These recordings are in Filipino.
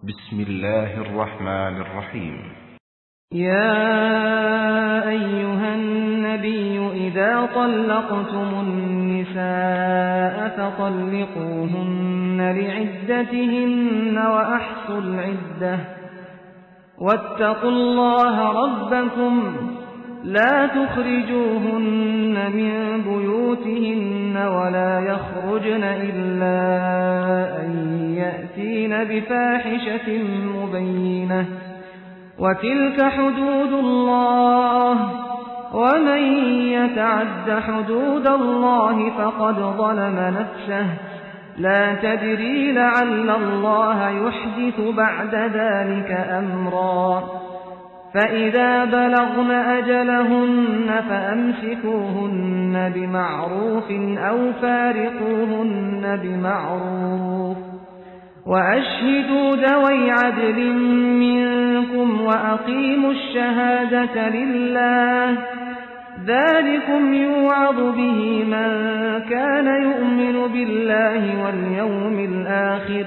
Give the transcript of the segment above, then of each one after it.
بسم الله الرحمن الرحيم. يا أيها النبي إذا طلقتم النساء فطلقوهن لعدتهن وأحصوا العدة واتقوا الله ربكم لا تخرجوهن من بيوتهن ولا يخرجن إلا أن يأتين بفاحشة مبينة وتلك حدود الله ومن يتعد حدود الله فقد ظلم نفسه لا تدري لعل الله يحدث بعد ذلك أمرا فإذا بلغن أجلهن فأمسكوهن بمعروف أو فارقوهن بمعروف وأشهدوا ذوي عدل منكم وأقيموا الشهادة لله ذلكم يوعظ به من كان يؤمن بالله واليوم الآخر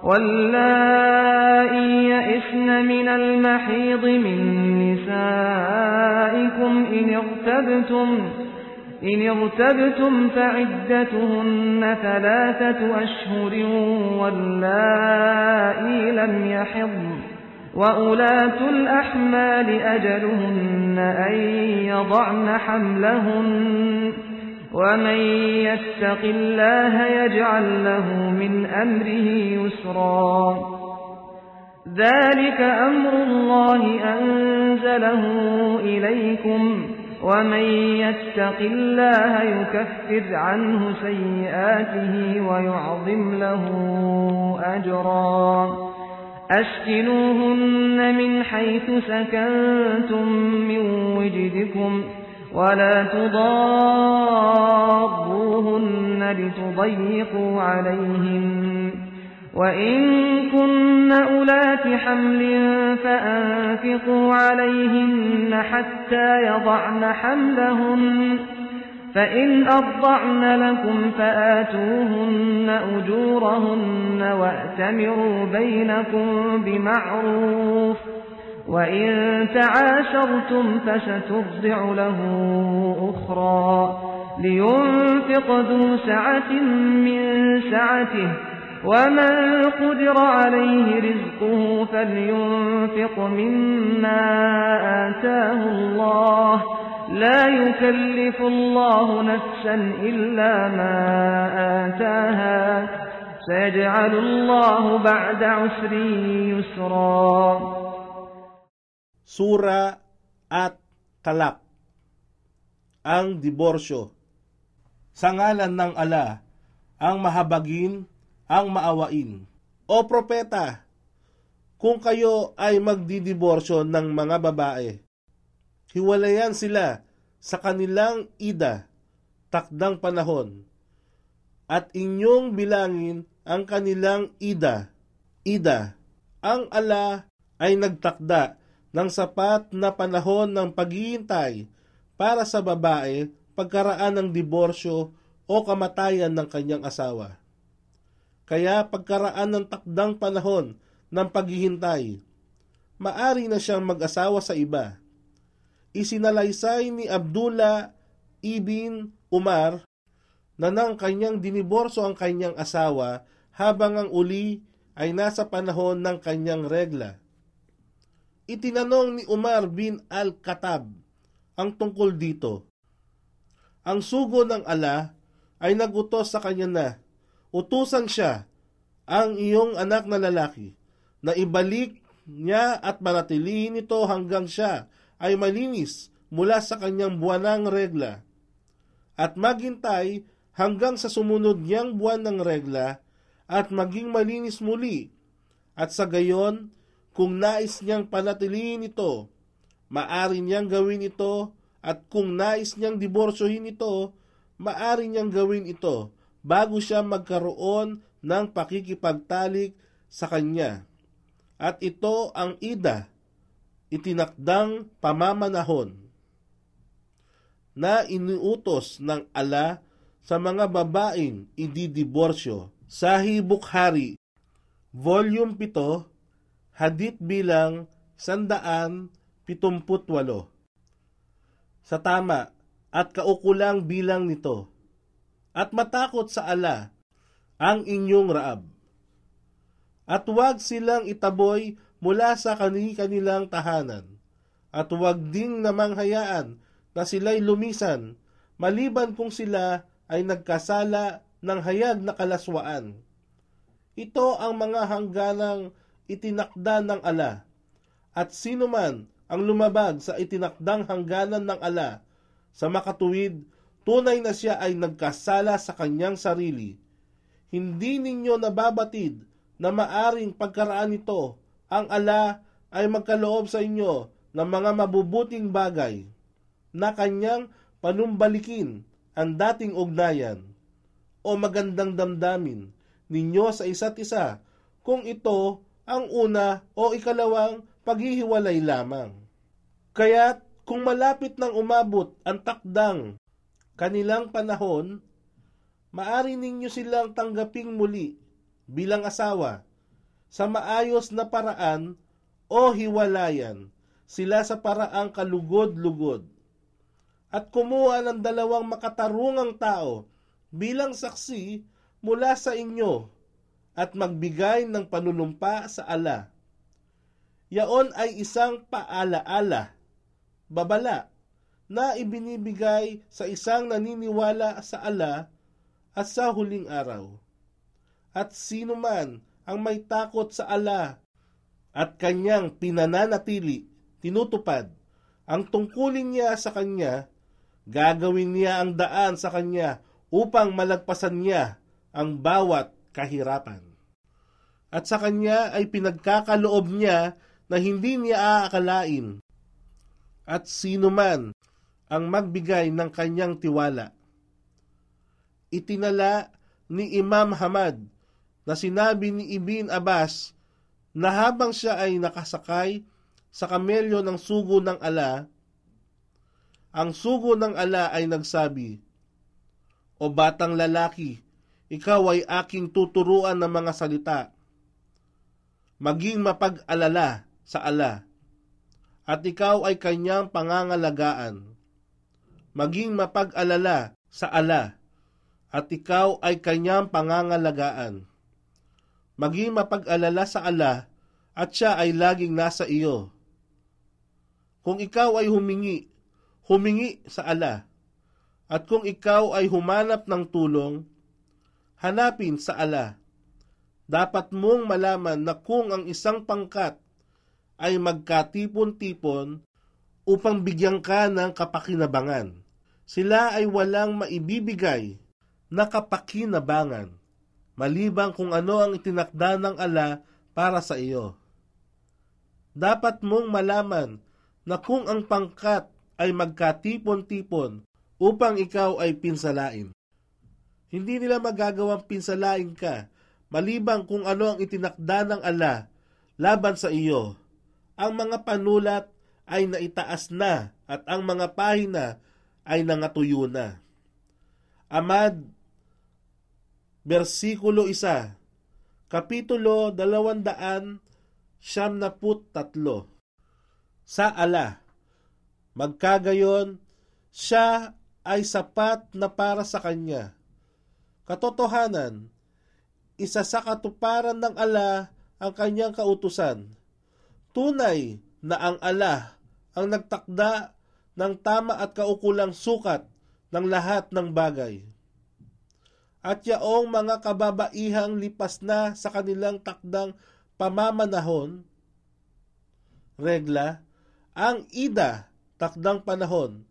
واللائي يئسن من المحيض من نسائكم إن ارتبتم فعدتهن 3 أشهر واللائي لم يحضن وأولاة الأحمال أجلهن أن يضعن حملهن ومن يتق الله يجعل له من أمره يسرا ذلك أمر الله أنزله إليكم ومن يتق الله يكفر عنه سيئاته ويعظم له أجرا أسكنوهن من حيث سكنتم من وجدكم ولا تضاروهن لتضيقوا عليهم وإن كن أولات حمل فأنفقوا عليهن حتى يضعن حملهن فإن أرضعن لكم فآتوهن أجورهن وأتمروا بينكم بمعروف وإن تعاشرتم فسترضع له أخرى لينفق ذو سعة من سعته ومن قدر عليه رزقه فلينفق مما آتاه الله لا يكلف الله نفسا إلا ما آتاها سيجعل الله بعد عسر يسرا. Sura at Talak. Ang diborsyo. Sa ngalan ng Ala, ang mahabagin, ang maawain. O propeta, kung kayo ay magdidiborsyo ng mga babae, hiwalayan sila sa kanilang ida, takdang panahon, at inyong bilangin ang kanilang ida. Ida, ang Ala ay nagtakda ng sapat na panahon ng paghihintay para sa babae pagkaraan ng diborsyo o kamatayan ng kanyang asawa. Kaya pagkaraan ng takdang panahon ng paghihintay, maari na siyang mag-asawa sa iba. Isinalaysay ni Abdullah ibn Umar na nang kanyang diniborso ang kanyang asawa habang ang uli ay nasa panahon ng kanyang regla. Itinanong ni Umar bin Al-Khattab ang tungkol dito. Ang sugo ng Ala ay nagutos sa kanya na, utusan siya ang iyong anak na lalaki na ibalik niya at manatilihin ito hanggang siya ay malinis mula sa kanyang buwanang regla at maghintay hanggang sa sumunod niyang buwan ng regla at maging malinis muli at sa gayon kung nais niyang panatilihin ito, maaari niyang gawin ito at kung nais niyang diborsyohin ito, maari niyang gawin ito bago siya magkaroon ng pakikipagtalik sa kanya. At ito ang ida, itinakdang pamamanahon, na iniutos ng Ala sa mga babaeng ididiborsyo. Sahih Bukhari, Volume 7, Hadith bilang 178. Sa tama at kaukulang bilang nito, at matakot sa Ala ang inyong Raab, at huwag silang itaboy mula sa kanilang tahanan, at huwag ding namang hayaan na sila'y lumisan, maliban kung sila ay nagkasala ng hayag na kalaswaan. Ito ang mga hangganang itinakda ng Ala, at sino man ang lumabag sa itinakdang hangganan ng Ala sa makatuwid, tunay na siya ay nagkasala sa kanyang sarili. Hindi ninyo nababatid na maaring pagkaraan nito ang Ala ay magkaloob sa inyo ng mga mabubuting bagay na kanyang panumbalikin ang dating ugnayan o magandang damdamin ninyo sa isa't isa, kung ito ang una o ikalawang paghihiwalay lamang. Kaya't kung malapit nang umabot ang takdang kanilang panahon, maari ninyo silang tanggaping muli bilang asawa sa maayos na paraan o hiwalayan sila sa paraang kalugod-lugod, at kumuha ng dalawang makatarungang tao bilang saksi mula sa inyo at magbigay ng panunumpa sa Ala. Yaon ay isang paalaala, babala, na ibinibigay sa isang naniniwala sa Ala at sa huling araw. At sino man ang may takot sa Ala at kanyang pinananatili, tinutupad ang tungkulin niya sa kanya, gagawin niya ang daan sa kanya upang malagpasan niya ang bawat kahirapan. At sa kanya ay pinagkakaloob niya na hindi niya aakalain, at sino man ang magbigay ng kanyang tiwala. Itinala ni Imam Hamad na sinabi ni Ibn Abbas na habang siya ay nakasakay sa kamelyo ng sugo ng Ala, ang sugo ng Ala ay nagsabi, "O batang lalaki, ikaw ay aking tuturuan ng mga salita. Maging mapag-alala sa Ala, at ikaw ay kanyang pangangalagaan. Maging mapag-alala sa Ala, at ikaw ay kanyang pangangalagaan. Maging mapag-alala sa Ala, at siya ay laging nasa iyo. Kung ikaw ay humingi, humingi sa Ala, at kung ikaw ay humanap ng tulong, hanapin sa Ala. Dapat mong malaman na kung ang isang pangkat ay magkatipon-tipon upang bigyan ka ng kapakinabangan, sila ay walang maibibigay na kapakinabangan, maliban kung ano ang itinakda ng Ala para sa iyo. Dapat mong malaman na kung ang pangkat ay magkatipon-tipon upang ikaw ay pinsalain, hindi nila magagawang pinsalain ka, maliban kung ano ang itinakda ng Ala laban sa iyo. Ang mga panulat ay naitaas na at ang mga pahina ay nangatuyo na." Amad, versikulo 1, kapitulo 293. Sa Ala, magkagayon, siya ay sapat na para sa kanya. Katotohanan, isa sa katuparan ng Ala ang kanyang kautusan. Tunay na ang Ala ang nagtakda ng tama at kaukulang sukat ng lahat ng bagay. At yaong mga kababaihang lipas na sa kanilang takdang pamamanahon, regla, ang ida, takdang panahon,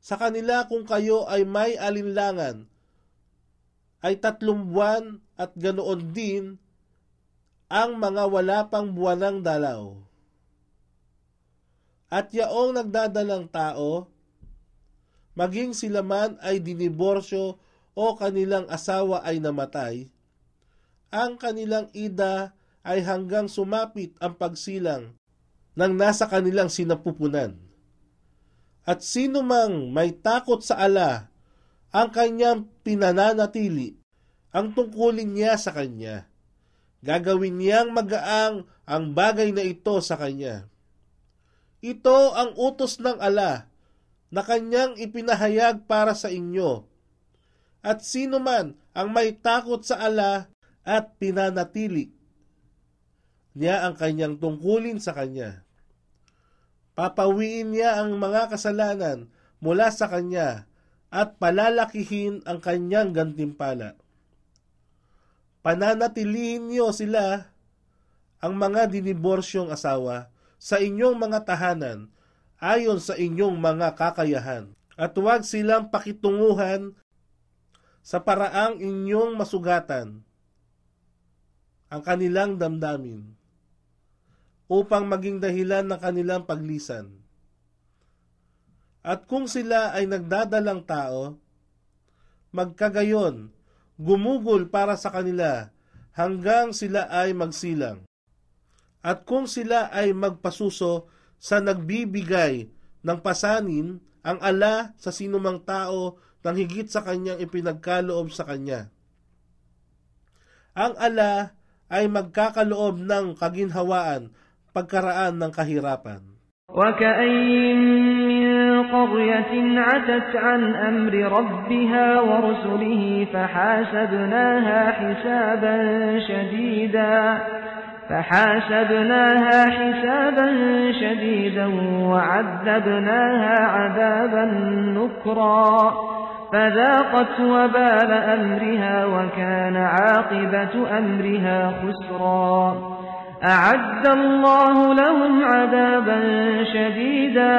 sa kanila kung kayo ay may alinlangan, ay 3 buwan at ganoon din ang mga wala pang buwanang dalaw. At yaong nagdadalang tao maging sila man ay diniborsyo o kanilang asawa ay namatay, ang kanilang ida ay hanggang sumapit ang pagsilang ng nasa kanilang sinapupunan. At sino mang may takot sa Allah ang kanyang pinananatili, ang tungkulin niya sa kanya. Gagawin niyang magaang ang bagay na ito sa kanya. Ito ang utos ng Allah na kanyang ipinahayag para sa inyo. At sino man ang may takot sa Allah at pinanatili niya ang kanyang tungkulin sa kanya, papawiin niya ang mga kasalanan mula sa kanya at palalakihin ang kanyang gantimpala. Pananatilihin niyo sila, ang mga diniborsyong asawa, sa inyong mga tahanan ayon sa inyong mga kakayahan, at huwag silang pakitunguhan sa paraang inyong masugatan ang kanilang damdamin upang maging dahilan ng kanilang paglisan. At kung sila ay nagdadalang tao, magkagayon gumugol para sa kanila hanggang sila ay magsilang. At kung sila ay magpasuso sa nagbibigay ng pasanin ang ala sa sinumang tao nang higit sa kanyang ipinagkaloob sa kanya, ang ala ay magkakaloob ng kaginhawaan pagkaraan ng kahirapan. وَكَأَيِّن قرية عتت عن أمر ربها ورسله فحاسبناها حسابا شديدا وعذبناها عذابا نكرا فذاقت وبال أمرها وكان عاقبة أمرها خسرا أعد الله لهم عذابا شديدا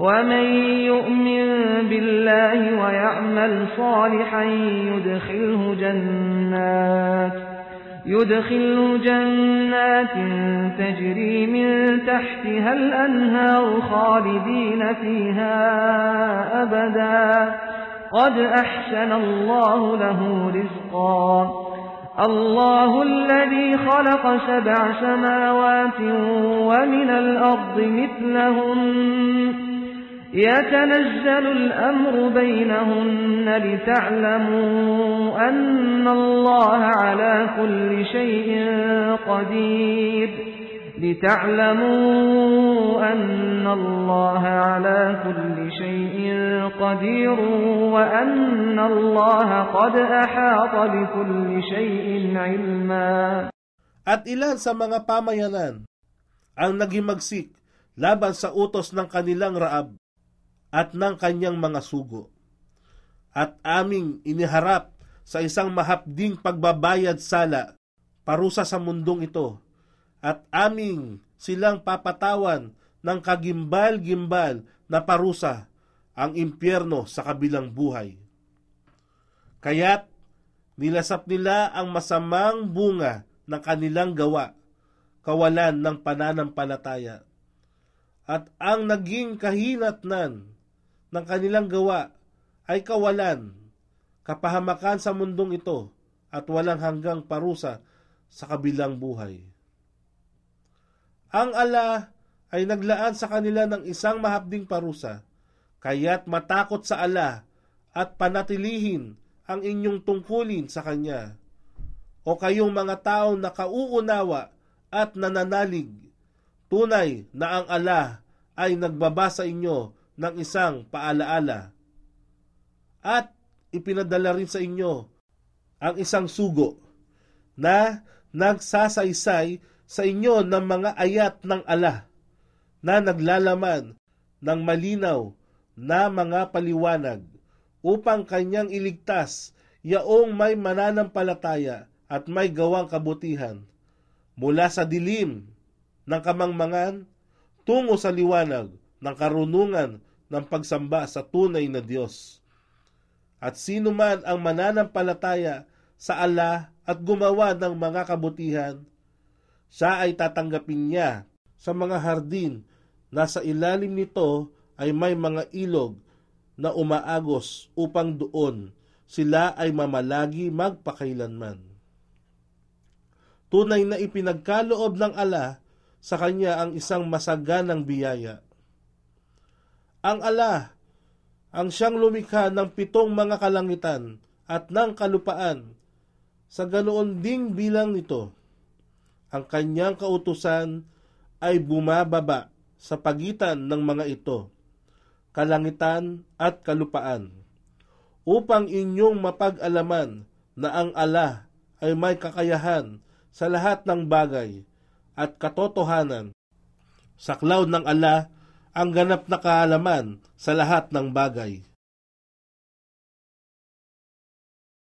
ومن يؤمن بالله ويعمل صالحا يدخله جنات تجري من تحتها الأنهار خالدين فيها أبدا قد أحسن الله له رزقا الله الذي خلق 7 سماوات ومن الأرض مثلهم يتنزل الأمر بينهن لتعلموا أن الله على كل شيء قدير وأن الله قد أحاط بكل شيء علما. At ilan sa mga pamayanan ang naghimagsik laban sa utos ng kanilang Raab at ng kanyang mga sugo, at aming iniharap sa isang mahapding pagbabayad sala parusa sa mundong ito, at aming silang papatawan ng kagimbal-gimbal na parusa ang impyerno sa kabilang buhay. Kaya't nilasap nila ang masamang bunga ng kanilang gawa, kawalan ng pananampalataya. At ang naging kahinatnan ng kanilang gawa ay kawalan, kapahamakan sa mundong ito at walang hanggang parusa sa kabilang buhay. Ang Allah ay naglaan sa kanila ng isang mahapding parusa, kaya't matakot sa Allah at panatilihin ang inyong tungkulin sa Kanya. O kayong mga taong nakauunawa at nananalig, tunay na ang Allah ay nagbaba sa inyo ng isang paalaala at ipinadala rin sa inyo ang isang sugo na nagsasaysay sa inyo ng mga ayat ng Allah na naglalaman ng malinaw na mga paliwanag upang kanyang iligtas yaong may mananampalataya at may gawang kabutihan mula sa dilim ng kamangmangan tungo sa liwanag ng karunungan ng pagsamba sa tunay na Diyos. At sino man ang mananampalataya sa Allah at gumawa ng mga kabutihan, siya ay tatanggapin niya sa mga hardin na sa ilalim nito ay may mga ilog na umaagos upang doon sila ay mamalagi magpakailanman. Tunay na ipinagkaloob ng Allah sa kanya ang isang masaganang biyaya. Ang Allah, ang siyang lumikha ng 7 mga kalangitan at ng kalupaan, sa ganoon ding bilang nito, ang kanyang kautusan ay bumababa sa pagitan ng mga ito, kalangitan at kalupaan, upang inyong mapag-alaman na ang Allah ay may kakayahan sa lahat ng bagay at katotohanan. Sa cloud ng Allah, ang ganap na kaalaman sa lahat ng bagay.